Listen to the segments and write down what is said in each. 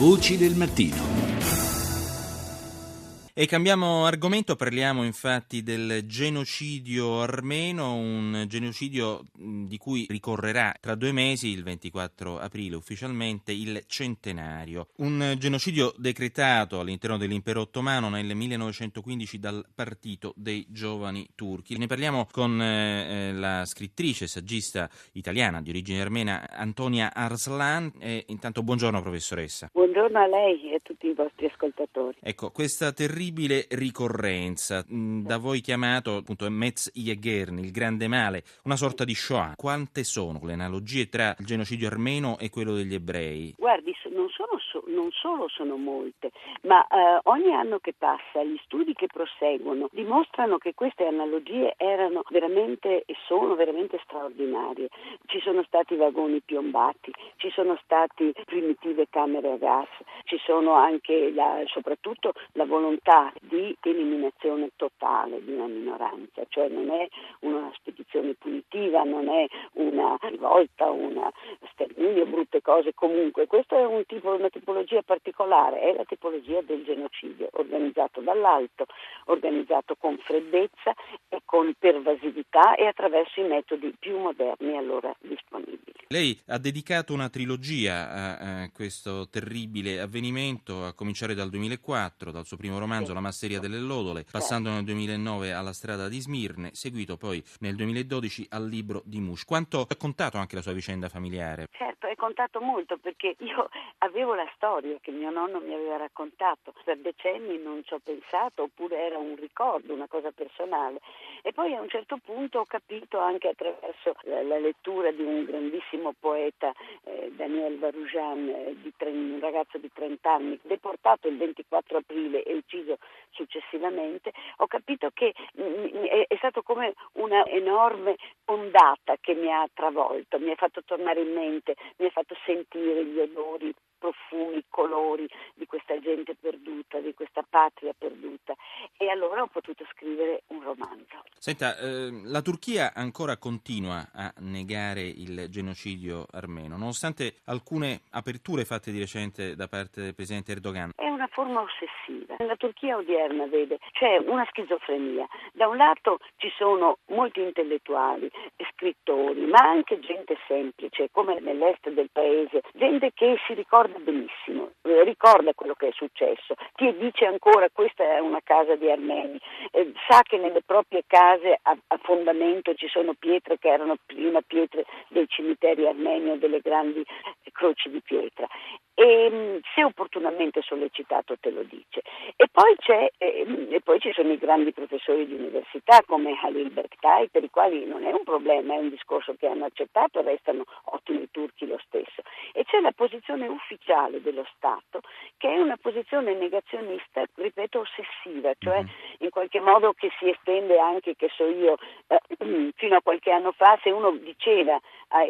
Voci del mattino. E cambiamo argomento, parliamo infatti del genocidio armeno, un genocidio di cui ricorrerà tra 2 mesi, il 24 aprile ufficialmente, il centenario. Un genocidio decretato all'interno dell'impero ottomano nel 1915 dal partito dei giovani turchi. Ne parliamo con la scrittrice, saggista italiana di origine armena Antonia Arslan. E intanto buongiorno professoressa. Buongiorno a lei e a tutti i vostri ascoltatori. Ecco, questa terribile ricorrenza, da voi chiamato appunto Metz Yeghern, il grande male, una sorta di Shoah. Quante sono le analogie tra il genocidio armeno e quello degli ebrei? Guardi, non solo sono molte, ma ogni anno che passa gli studi che proseguono dimostrano che queste analogie erano veramente e sono veramente straordinarie. Ci sono stati vagoni piombati, ci sono state primitive camere a gas, ci sono anche soprattutto la volontà di eliminazione totale di una minoranza, cioè non è una spedizione punitiva, non è una rivolta, una sterminio, brutte cose comunque. Questo è una tipologia particolare, è la tipologia del genocidio, organizzato dall'alto, organizzato con freddezza e con pervasività e attraverso i metodi più moderni allora disponibili. Lei ha dedicato una trilogia a questo terribile avvenimento, a cominciare dal 2004, dal suo primo romanzo, La masseria delle lodole, passando nel 2009 alla strada di Smirne, seguito poi nel 2012 al libro di Mush. Quanto è contato anche la sua vicenda familiare? Certo, è contato molto, perché io avevo la storia che mio nonno mi aveva raccontato, per decenni non ci ho pensato, oppure era un ricordo, una cosa personale, e poi a un certo punto ho capito anche attraverso la lettura di un grandissimo poeta, Daniel Varujan, un ragazzo di 30 anni, deportato il 24 aprile e ucciso successivamente, ho capito che è stato come una enorme ondata che mi ha travolto, mi ha fatto tornare in mente, mi ha fatto sentire gli odori, profumi, colori di questa gente perduta, di questa patria perduta, e allora ho potuto scrivere un romanzo. Senta, la Turchia ancora continua a negare il genocidio armeno, nonostante alcune aperture fatte di recente da parte del presidente Erdogan. È una forma ossessiva. La Turchia odierna, vede, c'è una schizofrenia. Da un lato ci sono molti intellettuali, scrittori, ma anche gente semplice, come nell'est del paese, gente che si ricorda benissimo, ricorda quello che è successo, chi dice ancora questa è una casa di armeni, sa che nelle proprie case a fondamento ci sono pietre che erano prima pietre dei cimiteri armeni o delle grandi croci di pietra. E se opportunamente sollecitato te lo dice. E poi ci sono i grandi professori di università come Halil Berktai, per i quali non è un problema, è un discorso che hanno accettato, restano ottimi turchi lo stesso. E c'è la posizione ufficiale dello Stato, che è una posizione negazionista, ripeto, ossessiva, cioè in qualche modo che si estende anche, che so io, fino a qualche anno fa, se uno diceva a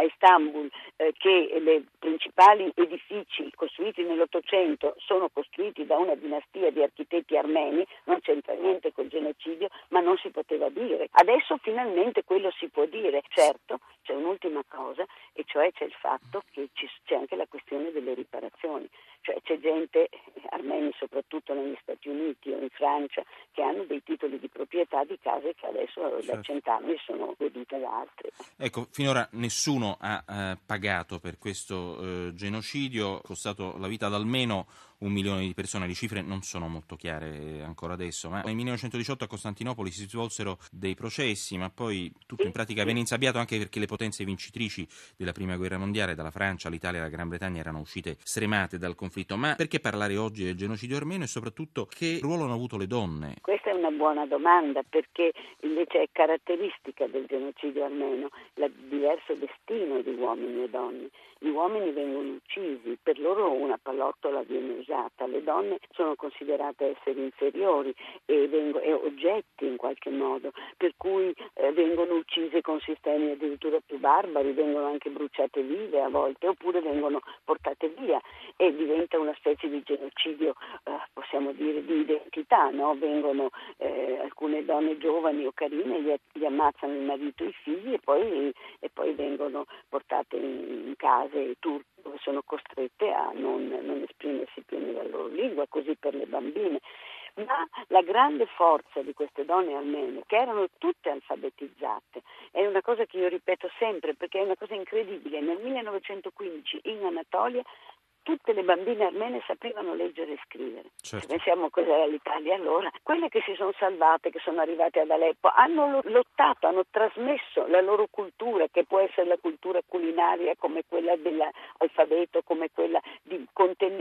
Istanbul che le principali edifici costruiti nell'Ottocento sono costruiti da una dinastia di architetti armeni, non c'entra niente col genocidio, ma non si poteva dire. Adesso finalmente quello si può dire. Certo, c'è un'ultima cosa, e cioè c'è il fatto che c'è anche la questione delle riparazioni, cioè c'è gente, armeni soprattutto negli Stati Uniti o in Francia, che hanno dei titoli di proprietà di case che adesso da cent'anni sono godute da altri. Ecco, finora nessuno ha pagato per questo genocidio, costato la vita ad almeno 1 milione di persone. Le cifre non sono molto chiare ancora adesso, ma nel 1918 a Costantinopoli si svolsero dei processi, ma poi tutto in pratica venne insabbiato, anche perché le potenze vincitrici della prima guerra mondiale, dalla Francia all'Italia e alla Gran Bretagna, erano uscite stremate dal conflitto. Ma perché parlare oggi del genocidio armeno, e soprattutto che ruolo hanno avuto le donne? Questa è una buona domanda, perché invece è caratteristica del genocidio armeno il diverso destino di uomini e donne. Gli uomini vengono uccisi, per loro una pallottola viene usata, le donne sono considerate esseri inferiori e oggetti in qualche modo, per cui vengono uccise con sistemi addirittura più barbari, vengono anche bruciate vive a volte, oppure vengono portate via, e diventa una specie di genocidio, possiamo dire, di identità, no? Vengono alcune donne giovani o carine, gli ammazzano il marito e i figli, e poi vengono portate in casa turco sono costrette a non esprimersi più nella loro lingua, così per le bambine. Ma la grande forza di queste donne armene, che erano tutte alfabetizzate, è una cosa che io ripeto sempre perché è una cosa incredibile. Nel 1915 in Anatolia tutte le bambine armene sapevano leggere e scrivere. Certo. Se pensiamo cos'era l'Italia allora. Quelle che si sono salvate, che sono arrivate ad Aleppo, hanno lottato, hanno trasmesso la loro cultura, che può essere la cultura culinaria come quella dell'alfabeto, come quella di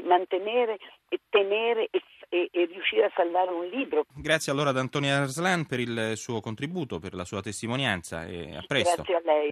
mantenere e tenere e riuscire a salvare un libro. Grazie allora ad Antonia Arslan per il suo contributo, per la sua testimonianza, e a presto. Grazie a lei.